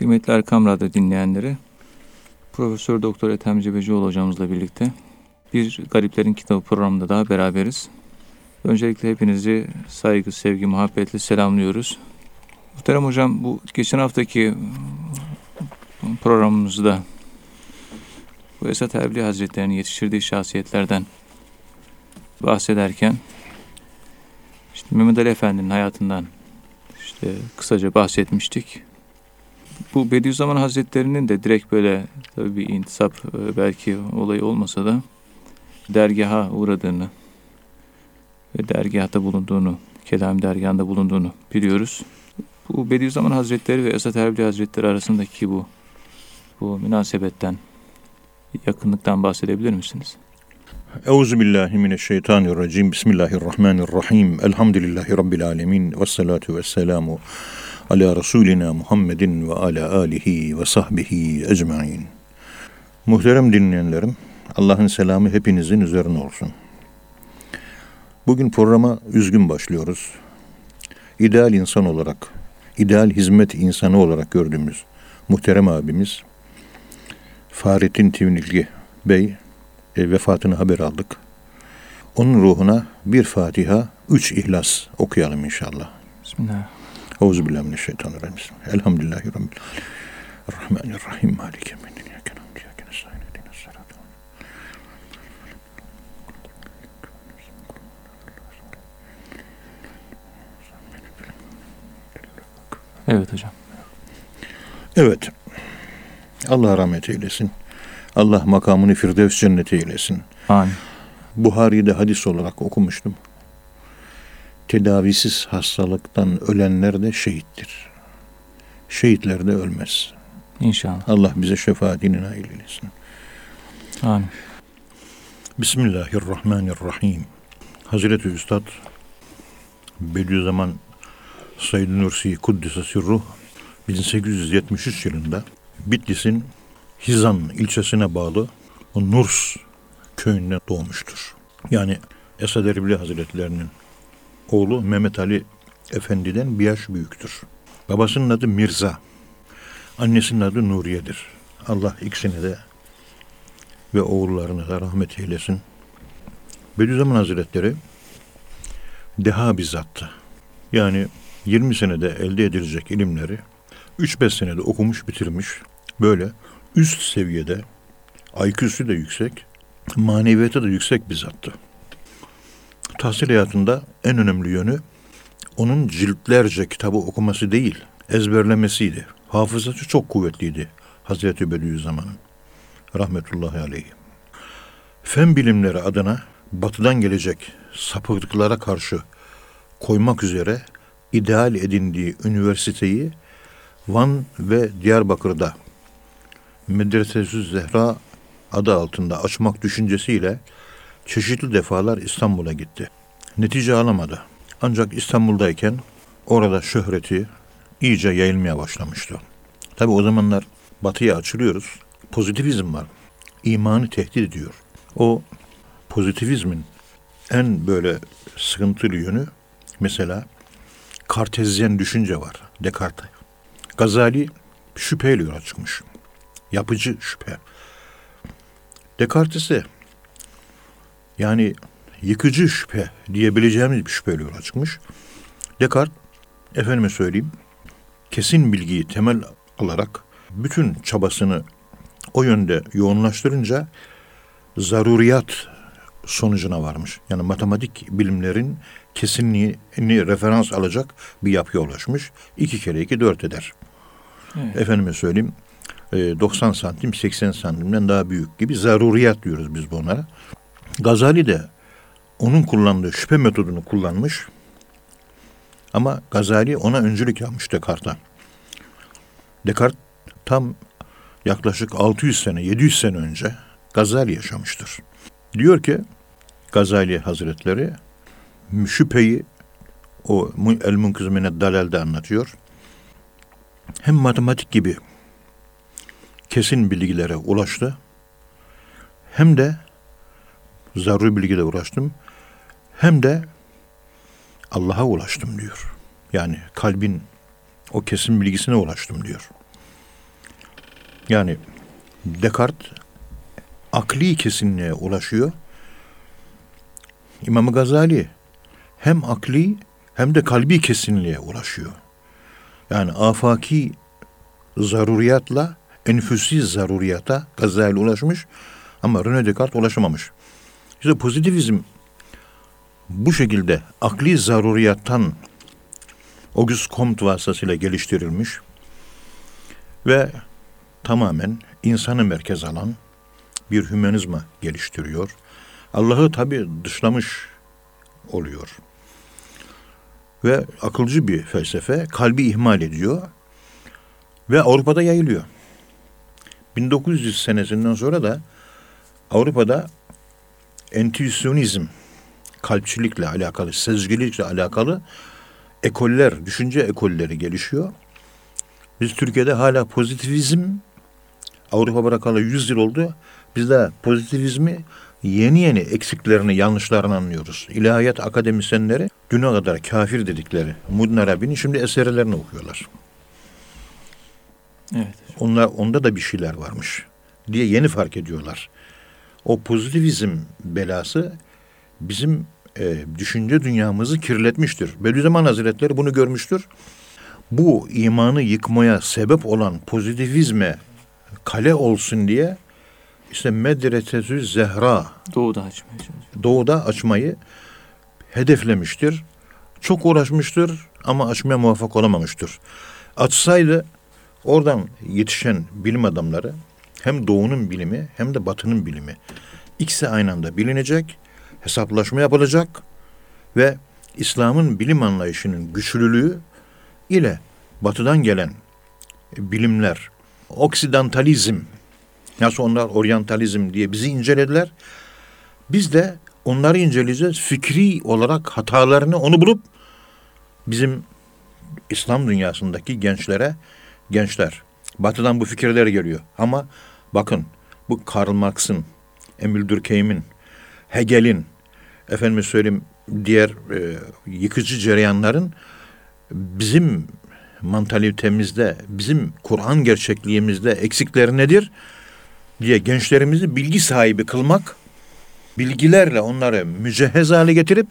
Kıymetli Erkam Radyo dinleyenleri, Profesör Doktor Ethem Cebecioğlu hocamızla birlikte Bir Gariplerin Kitabı programında daha beraberiz. Öncelikle hepinizi saygı, sevgi, muhabbetle selamlıyoruz. Muhterem hocam, bu geçen haftaki programımızda bu Esad Erbili Hazretleri'nin yetiştirdiği şahsiyetlerden bahsederken işte Mehmet Ali Efendi'nin hayatından işte kısaca bahsetmiştik. Bu Bediüzzaman Hazretleri'nin de direkt böyle tabii bir intisap belki olayı olmasa da dergaha uğradığını ve dergahta bulunduğunu, Kelami Dergahı'nda bulunduğunu biliyoruz. Bu Bediüzzaman Hazretleri ve Esad Erbili Hazretleri arasındaki bu münasebetten, yakınlıktan bahsedebilir misiniz? Euzubillahimineşşeytanirracim. Bismillahirrahmanirrahim. Elhamdülillahi Rabbil alemin. Vessalatu vesselamu ala Resulina Muhammedin ve ala alihi ve sahbihi ecmain. Muhterem dinleyenlerim, Allah'ın selamı hepinizin üzerine olsun. Bugün programa üzgün başlıyoruz. İdeal insan olarak, ideal hizmet insanı olarak gördüğümüz muhterem abimiz Fahrettin Tivnikli Bey vefatını haber aldık. Onun ruhuna bir Fatiha, 3 İhlas okuyalım inşallah. Bismillah. Euzubillahimineşşeytanirracim. Elhamdülillahi Rabbil alemin. Rahmanirrahim. Maliki yevmiddin. Evet hocam. Evet. Allah rahmet eylesin. Allah makamını Firdevs cenneti eylesin. Amin. Buhari'de hadis olarak okumuştum. Tedavisiz hastalıktan ölenler de şehittir. Şehitler de ölmez. İnşallah. Allah bize şefaatini nail eylesin. Amin. Bismillahirrahmanirrahim. Hazreti Üstad Bediüzzaman Said Nursi Kuddise Sirruh 1873 yılında Bitlis'in Hizan ilçesine bağlı Nurs köyünde doğmuştur. Yani Esad Erbili Hazretlerinin oğlu Mehmet Ali Efendi'den bir yaş büyüktür. Babasının adı Mirza, annesinin adı Nuriye'dir. Allah ikisini de ve oğullarına da rahmet eylesin. Bediüzzaman Hazretleri deha bir zattı. Yani 20 senede elde edilecek ilimleri 3-5 senede okumuş bitirmiş, böyle üst seviyede, IQ'su da yüksek, maneviyatı da yüksek bir zattı. Tahsil hayatında en önemli yönü onun ciltlerce kitabı okuması değil, ezberlemesiydi. Hafızası çok kuvvetliydi Hazreti Bediüzzaman'ın rahmetullahi aleyhi. Fen bilimleri adına batıdan gelecek sapıklıklara karşı koymak üzere ideal edindiği üniversiteyi Van ve Diyarbakır'da Medresetü'z-Zehra adı altında açmak düşüncesiyle çeşitli defalar İstanbul'a gitti. Netice alamadı. Ancak İstanbul'dayken orada şöhreti iyice yayılmaya başlamıştı. Tabi o zamanlar batıya açılıyoruz. Pozitivizm var. İmanı tehdit ediyor. O pozitivizmin en böyle sıkıntılı yönü mesela Kartezyen düşünce var Descartes. Gazali şüpheyle yola çıkmış. Yapıcı şüphe. Descartes ise yani yıkıcı şüphe diyebileceğimiz bir şüpheyle yola çıkmış. Descartes, efendime söyleyeyim, kesin bilgiyi temel alarak bütün çabasını o yönde yoğunlaştırınca zaruriyat sonucuna varmış. Yani matematik bilimlerin kesinliğini referans alacak bir yapıya ulaşmış. 2 kere 2 4 eder. Evet. Efendime söyleyeyim, 90 santim 80 santimden daha büyük gibi zaruriyat diyoruz biz bunlara. Gazali de onun kullandığı şüphe metodunu kullanmış. Ama Gazali ona öncülük yapmış Descartes'a. Descartes tam yaklaşık 600 sene 700 sene önce Gazali yaşamıştır. Diyor ki Gazali Hazretleri şüpheyi o El-Munkız Mined Dalal'de anlatıyor. Hem matematik gibi kesin bilgilere ulaştı. Hem de zaruri bilgilere ulaştım. Hem de Allah'a ulaştım diyor. Yani kalbin o kesin bilgisine ulaştım diyor. Yani Descartes akli kesinliğe ulaşıyor. İmam Gazali hem akli hem de kalbi kesinliğe ulaşıyor. Yani afaki zaruriyatla enfüsi zaruriyata Gazali ulaşmış ama René Descartes ulaşamamış. İşte pozitivizm bu şekilde akli zaruriyattan Auguste Comte vasıtasıyla geliştirilmiş ve tamamen insanı merkez alan bir hümanizma geliştiriyor. Allah'ı tabii dışlamış oluyor. Ve akılcı bir felsefe kalbi ihmal ediyor ve Avrupa'da yayılıyor. 1900 senesinden sonra da Avrupa'da entüisyonizm, kalpçilikle alakalı, sezgilikle alakalı ekoller, düşünce ekolleri gelişiyor. Biz Türkiye'de hala pozitivizm, Avrupa bırakalı 100 yıl oldu. Biz de pozitivizmi yeni eksiklerini, yanlışlarını anlıyoruz. İlahiyat akademisyenleri düne kadar kafir dedikleri Muhyiddin Arabi'nin şimdi eserlerini okuyorlar. Evet. Onda da bir şeyler varmış diye yeni fark ediyorlar. O pozitivizm belası bizim düşünce dünyamızı kirletmiştir. Bediüzzaman Hazretleri bunu görmüştür. Bu imanı yıkmaya sebep olan pozitivizme kale olsun diye işte Medresetü'z-Zehra Doğu'da açmayı hedeflemiştir. Çok uğraşmıştır ama açmaya muvaffak olamamıştır. Açsaydı oradan yetişen bilim adamları hem Doğu'nun bilimi hem de Batı'nın bilimi ikisi aynı anda bilinecek, hesaplaşma yapılacak ve İslam'ın bilim anlayışının güçlülüğü ile Batı'dan gelen bilimler, oksidantalizm, nasıl onlar oryantalizm diye bizi incelediler. Biz de onları inceleyeceğiz. Fikri olarak hatalarını onu bulup bizim İslam dünyasındaki gençler Batı'dan bu fikirler geliyor. Ama bakın bu Karl Marx'ın, Emil Durkheim'in, Hegel'in, efendim söyleyeyim diğer yıkıcı cereyanların bizim mantalitemizde, bizim Kur'an gerçekliğimizde eksikleri nedir diye gençlerimizi bilgi sahibi kılmak, bilgilerle onları mücehhez hale getirip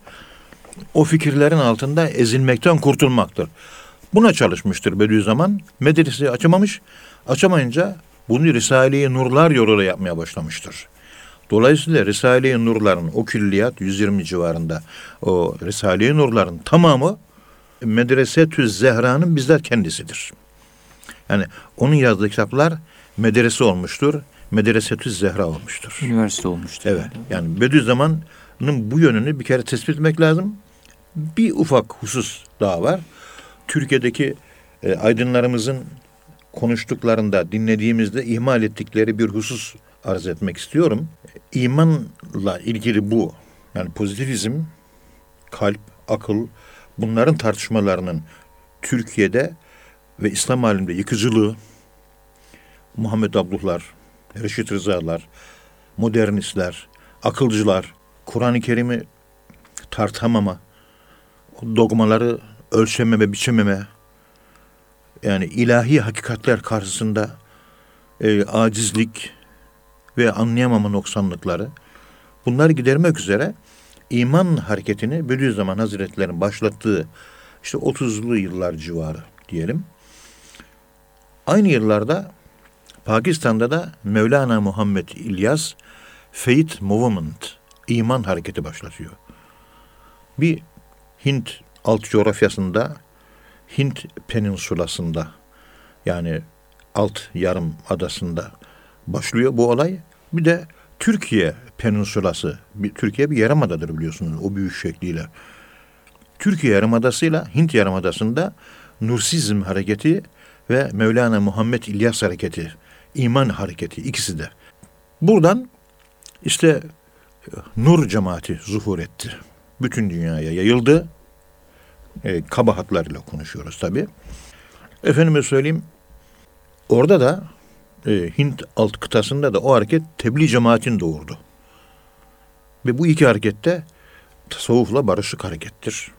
o fikirlerin altında ezilmekten kurtulmaktır. Buna çalışmıştır Bediüzzaman. Medreseyi açamamış, açamayınca bunu Risale-i Nurlar yoluyla yapmaya başlamıştır. Dolayısıyla Risale-i Nurların o külliyat 120 civarında o Risale-i Nurların tamamı Medresetü'z-Zehra'nın bizzat kendisidir. Yani onun yazdığı kitaplar medrese olmuştur. Medresetü'z-Zehra olmuştur. Üniversite olmuştur. Evet. Yani Bediüzzaman'ın bu yönünü bir kere tespit etmek lazım. Bir ufak husus daha var. Türkiye'deki aydınlarımızın konuştuklarında, dinlediğimizde ihmal ettikleri bir husus arz etmek istiyorum. İmanla ilgili bu. Yani pozitivizm, kalp, akıl, bunların tartışmalarının Türkiye'de ve İslam aliminde yıkıcılığı, Muhammed Abduhlar, Reşit Rızalar, modernistler, akılcılar, Kur'an-ı Kerim'i tartamama, dogmaları ölçememe, biçememe, yani ilahi hakikatler karşısında acizlik ve anlayamama noksanlıkları, bunları gidermek üzere iman hareketini Bediüzzaman Hazretleri'nin başlattığı işte 30'lu yıllar civarı diyelim. Aynı yıllarda Pakistan'da da Mevlana Muhammed İlyas Faith Movement, iman hareketi başlatıyor. Bir Hint alt coğrafyasında, Hint peninsulasında, yani alt yarım adasında başlıyor bu olay. Bir de Türkiye peninsulası, Türkiye bir yarımadadır biliyorsunuz o büyük şekliyle. Türkiye yarımadasıyla Hint yarımadasında Nursizm hareketi ve Mevlana Muhammed İlyas hareketi, iman hareketi, ikisi de. Buradan işte Nur Cemaati zuhur etti. Bütün dünyaya yayıldı. Kabahatlarıyla konuşuyoruz tabii. Efendime söyleyeyim, orada da Hint alt kıtasında da o hareket tebliğ cemaatini doğurdu. Ve bu iki harekette tasavvufla barışık harekettir.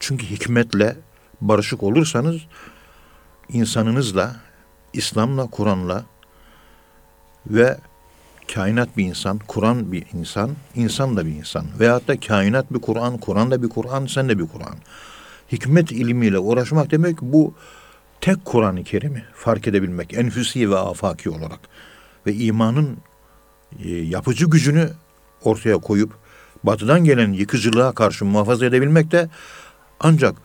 Çünkü hikmetle barışık olursanız insanınızla, İslam'la, Kur'an'la Ve kainat bir insan, Kur'an bir insan, insan da bir insan. Veyahut da kainat bir Kur'an, Kur'an da bir Kur'an, sen de bir Kur'an. Hikmet ilmiyle uğraşmak demek bu tek Kur'an-ı Kerim'i fark edebilmek. Enfüsi ve afaki olarak. Ve imanın yapıcı gücünü ortaya koyup batıdan gelen yıkıcılığa karşı muhafaza edebilmek de ancak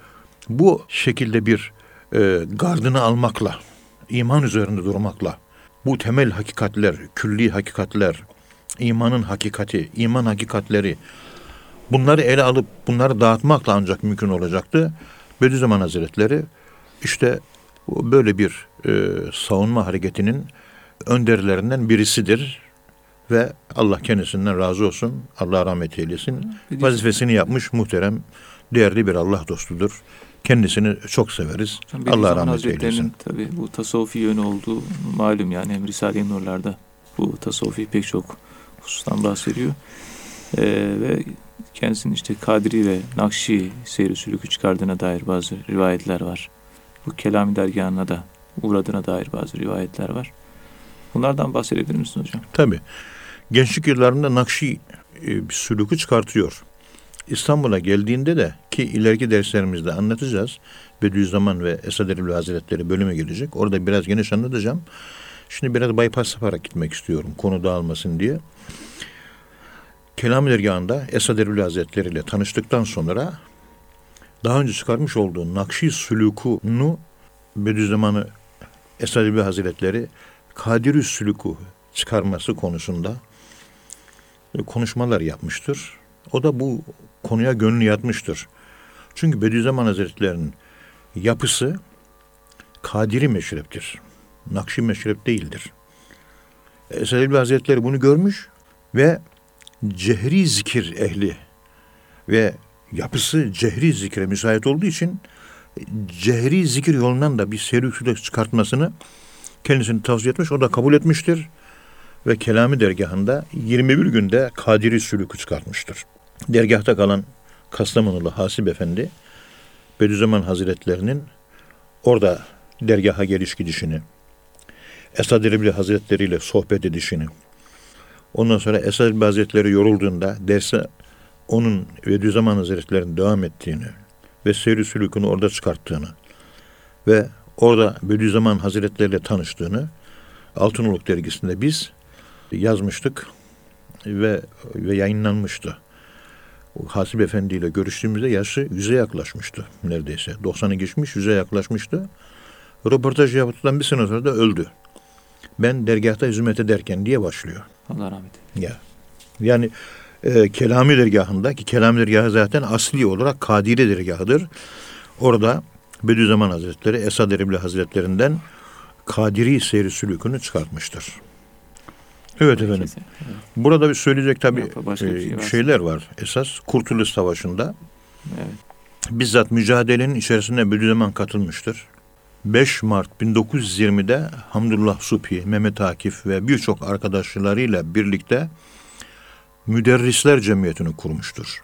bu şekilde bir gardını almakla, iman üzerinde durmakla, bu temel hakikatler, külli hakikatler, imanın hakikati, iman hakikatleri, bunları ele alıp bunları dağıtmakla ancak mümkün olacaktı. Bediüzzaman Hazretleri işte böyle bir savunma hareketinin önderlerinden birisidir. Ve Allah kendisinden razı olsun, Allah rahmet eylesin. Vazifesini yapmış muhterem, değerli bir Allah dostudur. Kendisini çok severiz. Allah rahmet eylesin. Tabii bu tasavvufi yönü olduğu malum, yani hem Risale-i Nurlar'da bu tasavvufi pek çok husustan bahsediyor. Ve kendisinin işte Kadri ve Nakşi seyri sülükü çıkardığına dair bazı rivayetler var. Bu Kelami Dergahı'na da uğradığına dair bazı rivayetler var. Bunlardan bahsedebilir misin hocam? Tabii. Gençlik yıllarında Nakşi bir sülükü çıkartıyor. İstanbul'a geldiğinde de, ki ileriki derslerimizde anlatacağız, Bediüzzaman ve Esad Erbili Hazretleri bölüme gelecek. Orada biraz geniş anlatacağım. Şimdi biraz bypass yaparak gitmek istiyorum, konu dağılmasın diye. Kelami Dergahı'nda Esad Erbili Hazretleri ile tanıştıktan sonra daha önce çıkarmış olduğu Nakşi sülükünü Bediüzzaman'ı Esad Erbili Hazretleri Kadir-i sülükü çıkarması konusunda konuşmalar yapmıştır. O da bu konuya gönlü yatmıştır. Çünkü Bediüzzaman Hazretleri'nin yapısı Kadiri meşreptir. Nakşi meşrep değildir. Esad Erbili Hazretleri bunu görmüş ve cehri zikir ehli ve yapısı cehri zikre müsait olduğu için cehri zikir yolundan da bir sülükü çıkartmasını kendisini tavsiye etmiş, o da kabul etmiştir. Ve Kelami Dergahı'nda 21 günde Kadiri sülükü çıkartmıştır. Dergahta kalan Kastamonulu Hasip Efendi, Bediüzzaman Hazretlerinin orada dergaha geliş gidişini, Esad Erbili Hazretleri ile sohbet edişini, ondan sonra Esad Erbili Hazretleri yorulduğunda derse onun Bediüzzaman Hazretleri'nin devam ettiğini ve seyri sülükünü orada çıkarttığını ve orada Bediüzzaman Hazretleri ile tanıştığını Altınoluk dergisinde biz yazmıştık ve yayınlanmıştı. Hasip Efendi ile görüştüğümüzde yaşı 100'e yaklaşmıştı neredeyse. 90'ı geçmiş, 100'e yaklaşmıştı. Röportaj yaptıktan bir sene sonra da öldü. Ben dergâhta hizmet ederken diye başlıyor. Allah rahmet eylesin. Ya. Yani Kelami Dergahı'nda, ki Kelami Dergahı zaten asli olarak Kadiri Dergahı'dır. Orada Bediüzzaman Hazretleri Esad Erbili Hazretlerinden Kadiri seyri sülükünü çıkartmıştır. Evet efendim. Burada bir söyleyecek tabii şeyler var. Esas Kurtuluş Savaşı'nda bizzat mücadelenin içerisinde Bediüzzaman katılmıştır. 5 Mart 1920'de Hamdullah Suphi, Mehmet Akif ve birçok arkadaşlarıyla birlikte Müderrisler Cemiyeti'ni kurmuştur.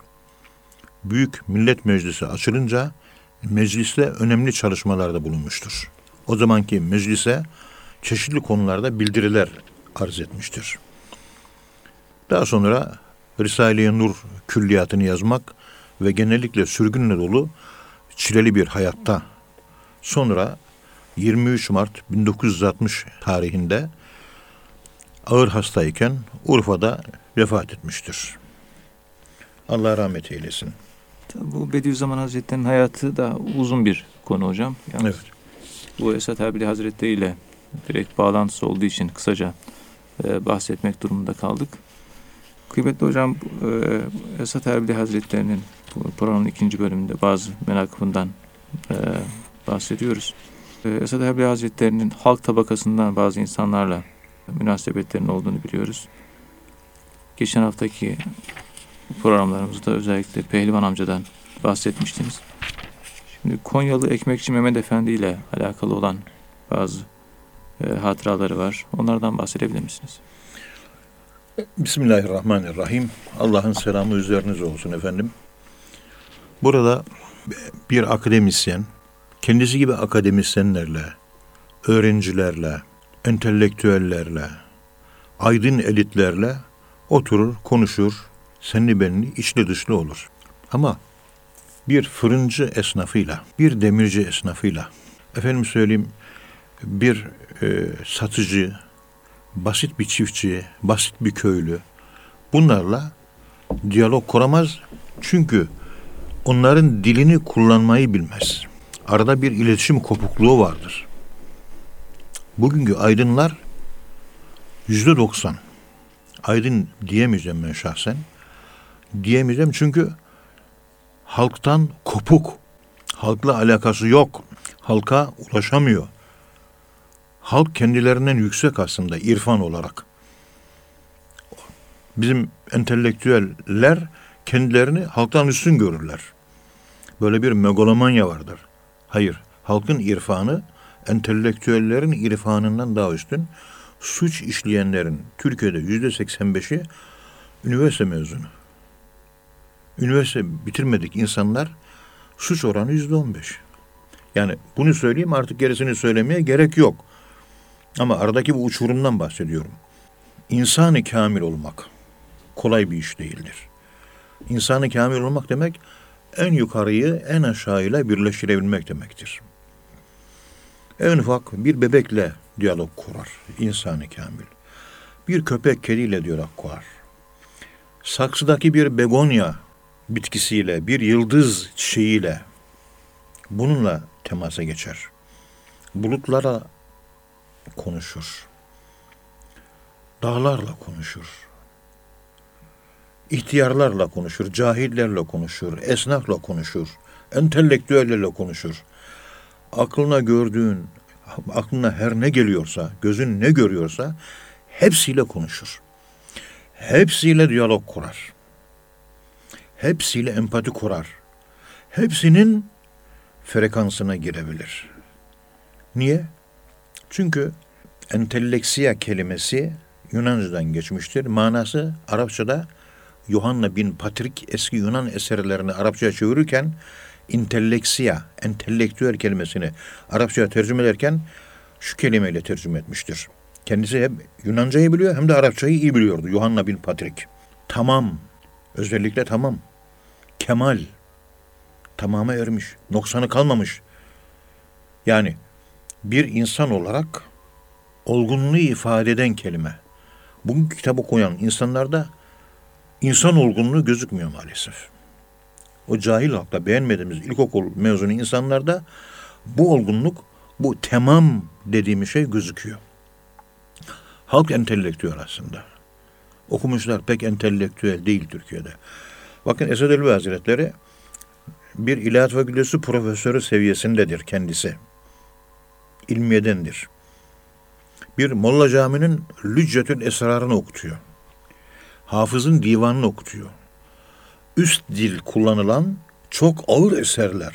Büyük Millet Meclisi açılınca mecliste önemli çalışmalarda bulunmuştur. O zamanki meclise çeşitli konularda bildiriler arz etmiştir. Daha sonra Risale-i Nur külliyatını yazmak ve genellikle sürgünle dolu çileli bir hayatta sonra 23 Mart 1960 tarihinde ağır hastayken Urfa'da vefat etmiştir. Allah rahmet eylesin. Bu Bediüzzaman Hazretleri'nin hayatı da uzun bir konu hocam. Yalnız evet. Bu Esad Erbili Hazretleri ile direkt bağlantısı olduğu için kısaca bahsetmek durumunda kaldık. Kıymetli hocam, Esad Erbili Hazretleri'nin programın ikinci bölümünde bazı menakıbından bahsediyoruz. Esad Erbili Hazretleri'nin halk tabakasından bazı insanlarla münasebetlerinin olduğunu biliyoruz. Geçen haftaki programlarımızda özellikle Pehlivan amcadan bahsetmiştiniz. Şimdi Konyalı Ekmekçi Mehmet Efendi ile alakalı olan bazı hatıraları var. Onlardan bahsedebilir misiniz? Bismillahirrahmanirrahim. Allah'ın selamı üzeriniz olsun efendim. Burada bir akademisyen, kendisi gibi akademisyenlerle, öğrencilerle, entelektüellerle, aydın elitlerle oturur, konuşur, senli benli, içli dışlı olur. Ama bir fırıncı esnafıyla, bir demirci esnafıyla, efendim söyleyeyim, bir satıcı, basit bir çiftçi, basit bir köylü, bunlarla diyalog kuramaz. Çünkü onların dilini kullanmayı bilmez. Arada bir iletişim kopukluğu vardır. Bugünkü aydınlar %90. Aydın diyemeyeceğim ben şahsen. Diyemeyeceğim çünkü halktan kopuk. Halkla alakası yok. Halka ulaşamıyor. Halk kendilerinden yüksek aslında irfan olarak. Bizim entelektüeller kendilerini halktan üstün görürler. Böyle bir megalomanya vardır. Hayır, halkın irfanı entelektüellerin irfanından daha üstün. Suç işleyenlerin Türkiye'de %85'i üniversite mezunu. Üniversite bitirmedik insanlar, suç oranı %15. Yani bunu söyleyeyim, artık gerisini söylemeye gerek yok. Ama aradaki bu uçurumdan bahsediyorum. İnsan-ı kamil olmak kolay bir iş değildir. İnsan-ı kamil olmak demek, en yukarıyı en aşağıyla birleştirebilmek demektir. En ufak bir bebekle diyalog kurar insan-ı kamil. Bir köpek kediyle diyalog kurar. Saksıdaki bir begonya bitkisiyle, bir yıldız çiçeğiyle, bununla temasa geçer. Bulutlara konuşur. Dağlarla konuşur. İhtiyarlarla konuşur, cahillerle konuşur, esnafla konuşur, entelektüellerle konuşur. Aklına gördüğün, aklına her ne geliyorsa, gözün ne görüyorsa hepsiyle konuşur. Hepsiyle diyalog kurar. Hepsiyle empati kurar. Hepsinin frekansına girebilir. Niye? Çünkü enteleksiya kelimesi Yunanca'dan geçmiştir. Manası Arapça'da Yuhanna bin Batrik eski Yunan eserlerini Arapça'ya çevirirken enteleksiya, entelektüel kelimesini Arapça'ya tercüme ederken şu kelimeyle tercüme etmiştir. Kendisi hem Yunanca'yı biliyor hem de Arapça'yı iyi biliyordu Yuhanna bin Batrik. Tamam, özellikle tamam. Kemal, tamama ermiş, noksanı kalmamış. Yani bir insan olarak olgunluğu ifade eden kelime. Bugün kitabı koyan insanlarda insan olgunluğu gözükmüyor maalesef. O cahil halkta, beğenmediğimiz ilkokul mezunu insanlarda bu olgunluk, bu tamam dediğimiz şey gözüküyor. Halk entelektüel aslında. Okumuşlar pek entelektüel değil Türkiye'de. Bakın Esad Erbili Hazretleri bir ilahiyat fakültesi profesörü seviyesindedir kendisi. İlmiyedendir. Bir Molla Camii'nin Lüccetül Esrar'ını okutuyor. Hafız'ın divanını okutuyor. Üst dil kullanılan çok ağır eserler.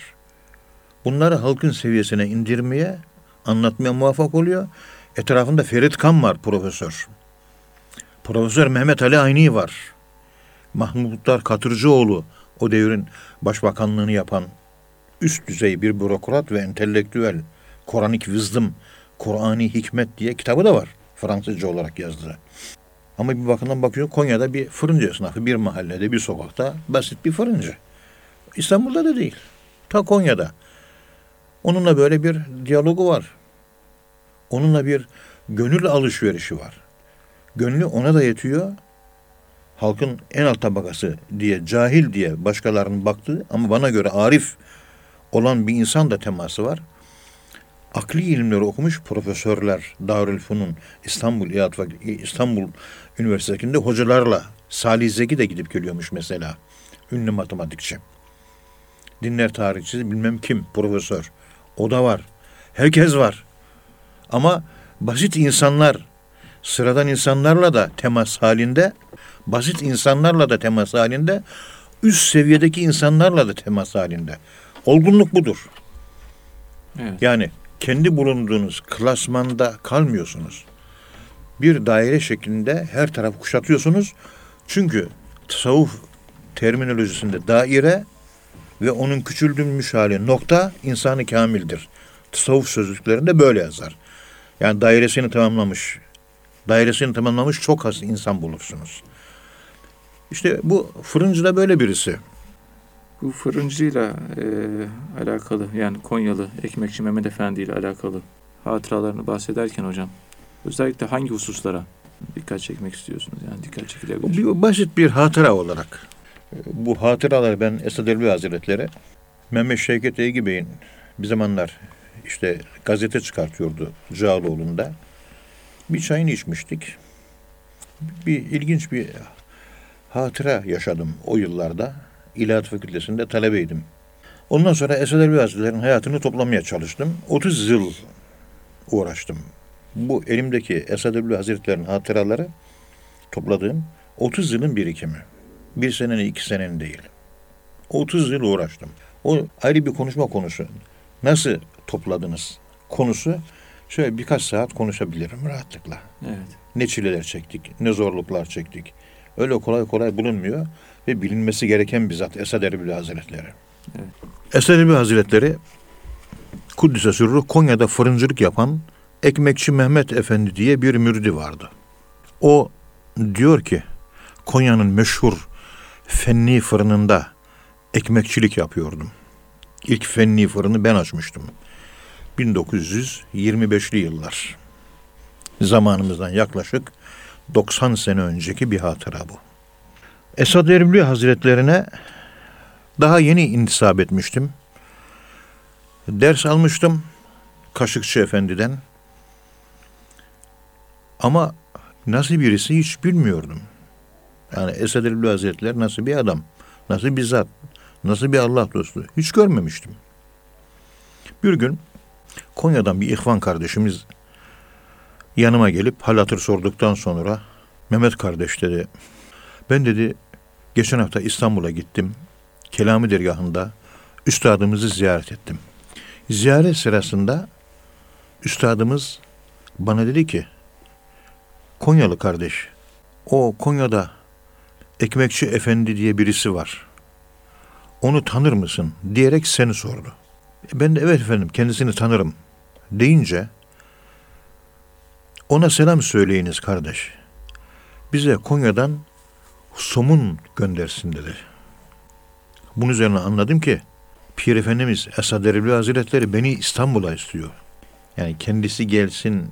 Bunları halkın seviyesine indirmeye, anlatmaya muvaffak oluyor. Etrafında Ferit Kan var profesör. Profesör Mehmet Ali Ayni var. Mahmutlar Katırcıoğlu, o devrin başbakanlığını yapan üst düzey bir bürokrat ve entelektüel. Koranic Wisdom, Kur'ani Hikmet diye kitabı da var. Fransızca olarak yazdığı. Ama bir bakımdan bakıyor, Konya'da bir fırıncı esnafı, bir mahallede, bir sokakta basit bir fırıncı. İstanbul'da da değil, ta Konya'da. Onunla böyle bir diyalogu var. Onunla bir gönül alışverişi var. Gönlü ona da yetiyor. Halkın en alt tabakası diye, cahil diye başkalarının baktığı ama bana göre arif olan bir insan da teması var. Akli ilimleri okumuş profesörler, Darülfünun, İstanbul Üniversitesi'nde hocalarla, Salih Zeki de gidip geliyormuş mesela, ünlü matematikçi. Dinler tarihçisi bilmem kim, profesör. O da var, herkes var. Ama basit insanlar, sıradan insanlarla da temas halinde, basit insanlarla da temas halinde, üst seviyedeki insanlarla da temas halinde. Olgunluk budur. Evet. Yani kendi bulunduğunuz klasmanda kalmıyorsunuz. Bir daire şeklinde her tarafı kuşatıyorsunuz. Çünkü tasavvuf terminolojisinde daire ve onun küçültülmüş hali nokta insanı kamildir. Tasavvuf sözlüklerinde böyle yazar. Yani dairesini tamamlamış dairesini tamamlamış çok az insan bulursunuz. İşte bu fırıncı da böyle birisi. Bu fırıncıyla alakalı, yani Konyalı Ekmekçi Mehmet Efendi ile alakalı hatıralarını bahsederken hocam, özellikle hangi hususlara dikkat çekmek istiyorsunuz? Yani dikkat çekilebilir. Bir, basit bir hatıra olarak. Bu hatıraları ben Esad Erbili Hazretleri, Mehmet Şevket Eygi Bey'in bir zamanlar işte gazete çıkartıyordu Cağaloğlu'nda. Bir çayını içmiştik. Bir ilginç bir hatıra yaşadım o yıllarda. İlahiyat Fakültesi'nde talebeydim. Ondan sonra Esad Erbili Hazretleri'nin hayatını toplamaya çalıştım. 30 yıl uğraştım. Bu elimdeki Esad Erbili Hazretleri'nin hatıraları topladığım 30 yılın birikimi. Bir senenin, iki senenin değil. 30 yıl uğraştım. O ayrı bir konuşma konusu. Nasıl topladınız konusu, şöyle birkaç saat konuşabilirim rahatlıkla. Evet. Ne çileler çektik, ne zorluklar çektik. Öyle kolay kolay bulunmuyor ve bilinmesi gereken bir zat Esad Erbili Hazretleri. Evet. Esad Erbili Hazretleri, Kudüs'e sürülü Konya'da fırıncılık yapan Ekmekçi Mehmet Efendi diye bir müridi vardı. O diyor ki, Konya'nın meşhur fenni fırınında ekmekçilik yapıyordum. İlk fenni fırını ben açmıştım. 1925'li yıllar. Zamanımızdan yaklaşık 90 sene önceki bir hatıra bu. Esad Erbili Hazretlerine daha yeni intisap etmiştim. Ders almıştım Kaşıkçı Efendi'den. Ama nasıl birisi hiç bilmiyordum. Yani Esad Erbili Hazretleri nasıl bir adam, nasıl bir zat, nasıl bir Allah dostu hiç görmemiştim. Bir gün Konya'dan bir ihvan kardeşimiz yanıma gelip hal hatır sorduktan sonra, Mehmet kardeş dedi, ben dedi geçen hafta İstanbul'a gittim. Kelami Dergahı'nda üstadımızı ziyaret ettim. Ziyaret sırasında üstadımız bana dedi ki, Konyalı kardeş, o Konya'da Ekmekçi Efendi diye birisi var. Onu tanır mısın? Diyerek seni sordu. Ben de evet efendim kendisini tanırım deyince, ona selam söyleyiniz kardeş. Bize Konya'dan somun göndersin dedi. Bunun üzerine anladım ki Pir Efendimiz Esad Erbili Hazretleri beni İstanbul'a istiyor. Yani kendisi gelsin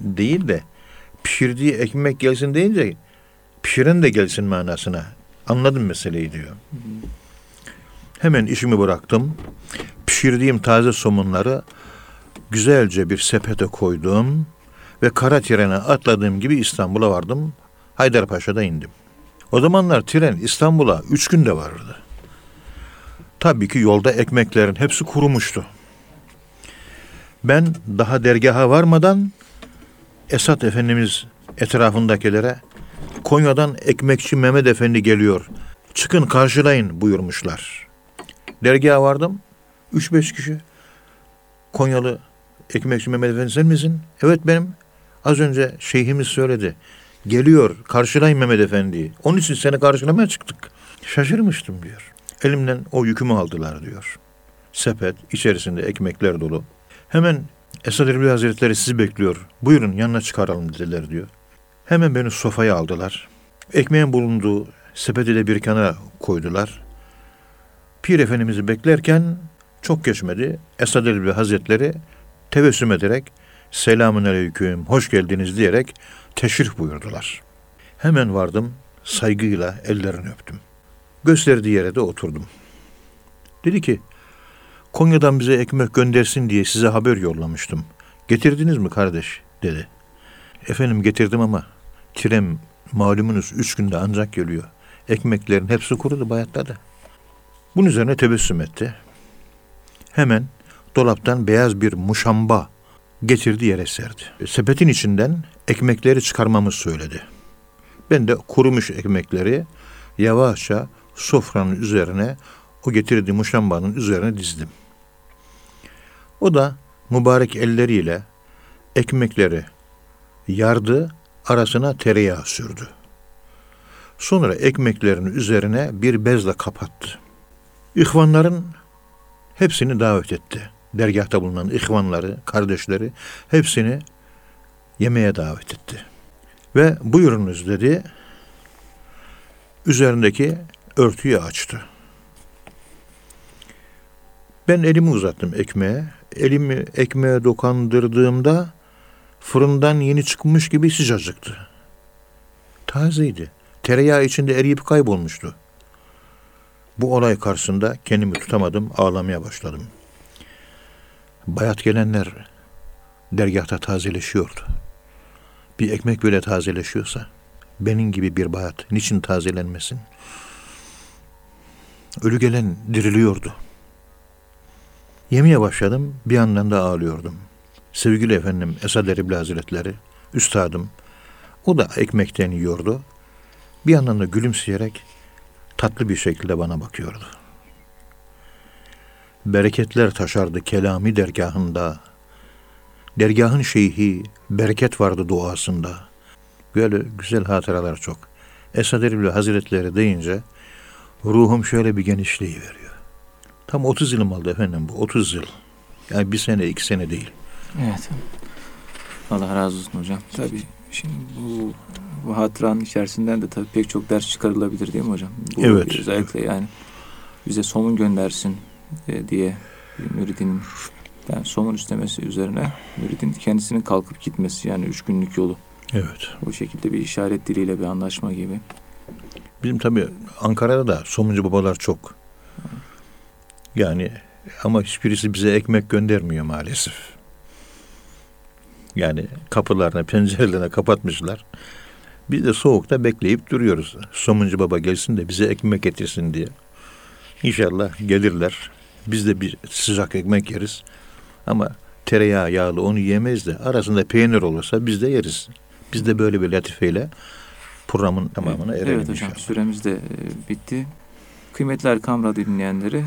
değil de pişirdiği ekmek gelsin deyince pişiren de gelsin manasına. Anladım meseleyi diyor. Hemen işimi bıraktım. Pişirdiğim taze somunları güzelce bir sepete koydum ve kara trene atladığım gibi İstanbul'a vardım. Haydarpaşa'da indim. O zamanlar tren İstanbul'a 3 günde varırdı. Tabii ki yolda ekmeklerin hepsi kurumuştu. Ben daha dergaha varmadan Esad Efendimiz etrafındakilere Konya'dan Ekmekçi Mehmet Efendi geliyor. Çıkın karşılayın buyurmuşlar. Dergaha vardım. 3-5 kişi. Konyalı Ekmekçi Mehmet Efendi sen misin? Evet benim. Az önce şeyhimiz söyledi. Geliyor karşılayın Mehmet Efendi'yi. Onun için seni karşılamaya çıktık. Şaşırmıştım diyor. Elimden o yükümü aldılar diyor. Sepet içerisinde ekmekler dolu. Hemen Esad Erbili Hazretleri sizi bekliyor. Buyurun yanına çıkaralım dediler diyor. Hemen beni sofaya aldılar. Ekmeğin bulunduğu sepeti de bir kenara koydular. Pir Efendimiz'i beklerken çok geçmedi. Esad Erbili Hazretleri tebessüm ederek selamünaleyküm, hoş geldiniz diyerek teşrif buyurdular. Hemen vardım, saygıyla ellerini öptüm. Gösterdiği yere de oturdum. Dedi ki, Konya'dan bize ekmek göndersin diye size haber yollamıştım. Getirdiniz mi kardeş? Dedi. Efendim getirdim ama tren malumunuz 3 günde ancak geliyor. Ekmeklerin hepsi kurudu, bayatladı. Bunun üzerine tebessüm etti. Hemen dolaptan beyaz bir muşamba getirdi, yere serdi. Sepetin içinden ekmekleri çıkarmamı söyledi. Ben de kurumuş ekmekleri yavaşça sofranın üzerine, o getirdiği muşambanın üzerine dizdim. O da mübarek elleriyle ekmekleri yardı, arasına tereyağı sürdü. Sonra ekmeklerin üzerine bir bezle kapattı. İhvanların hepsini davet etti. Dergâhta bulunan ihvanları, kardeşleri hepsini yemeğe davet etti. Ve buyurunuz dedi. Üzerindeki örtüyü açtı. Ben elimi uzattım ekmeğe. Elimi ekmeğe dokandırdığımda fırından yeni çıkmış gibi sıcacıktı. Tazeydi. Tereyağı içinde eriyip kaybolmuştu. Bu olay karşısında kendimi tutamadım, ağlamaya başladım. Bayat gelenler dergâhta tazeleşiyordu. Bir ekmek böyle tazeleşiyorsa, benim gibi bir bayat niçin tazelenmesin? Ölü gelen diriliyordu. Yemeye başladım, bir yandan da ağlıyordum. Sevgili efendim Esad Erbili Hazretleri, üstadım, o da ekmekten yiyordu. Bir yandan da gülümseyerek tatlı bir şekilde bana bakıyordu. Bereketler taşardı Kelami dergahında. Dergahın şeyhi, bereket vardı duasında. Böyle güzel hatıralar çok. Esad Erbili Hazretleri deyince ruhum şöyle bir genişliği veriyor. Tam 30 yılım oldu efendim bu. 30 yıl. Yani bir sene, iki sene değil. Evet. Allah razı olsun hocam. Tabii şimdi bu hatıranın içerisinden de tabii pek çok ders çıkarılabilir değil mi hocam? Bu evet. Özellikle yani bize somun göndersin diye müridinin yani somun istemesi üzerine müridin kendisinin kalkıp gitmesi yani 3 günlük yolu. Evet. O şekilde bir işaret diliyle bir anlaşma gibi. Bizim tabii Ankara'da da somuncu babalar çok. Yani ama hiçbirisi bize ekmek göndermiyor maalesef. Yani kapılarını, pencerelerini kapatmışlar. Biz de soğukta bekleyip duruyoruz. Somuncu baba gelsin de bize ekmek getirsin diye. İnşallah gelirler. Biz de bir sıcak ekmek yeriz. Ama tereyağı yağlı onu yemeyiz de arasında peynir olursa biz de yeriz. Biz de böyle bir latifeyle programın tamamına erelim inşallah. Evet hocam süremiz de bitti. Kıymetli Erkam Radyo dinleyenleri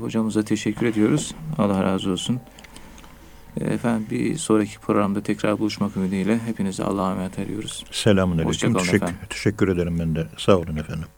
hocamıza teşekkür ediyoruz. Allah razı olsun. Efendim bir sonraki programda tekrar buluşmak ümidiyle hepinize Allah'a emanet ediyoruz. Selamünaleyküm. Teşekkür ederim ben de. Sağ olun efendim.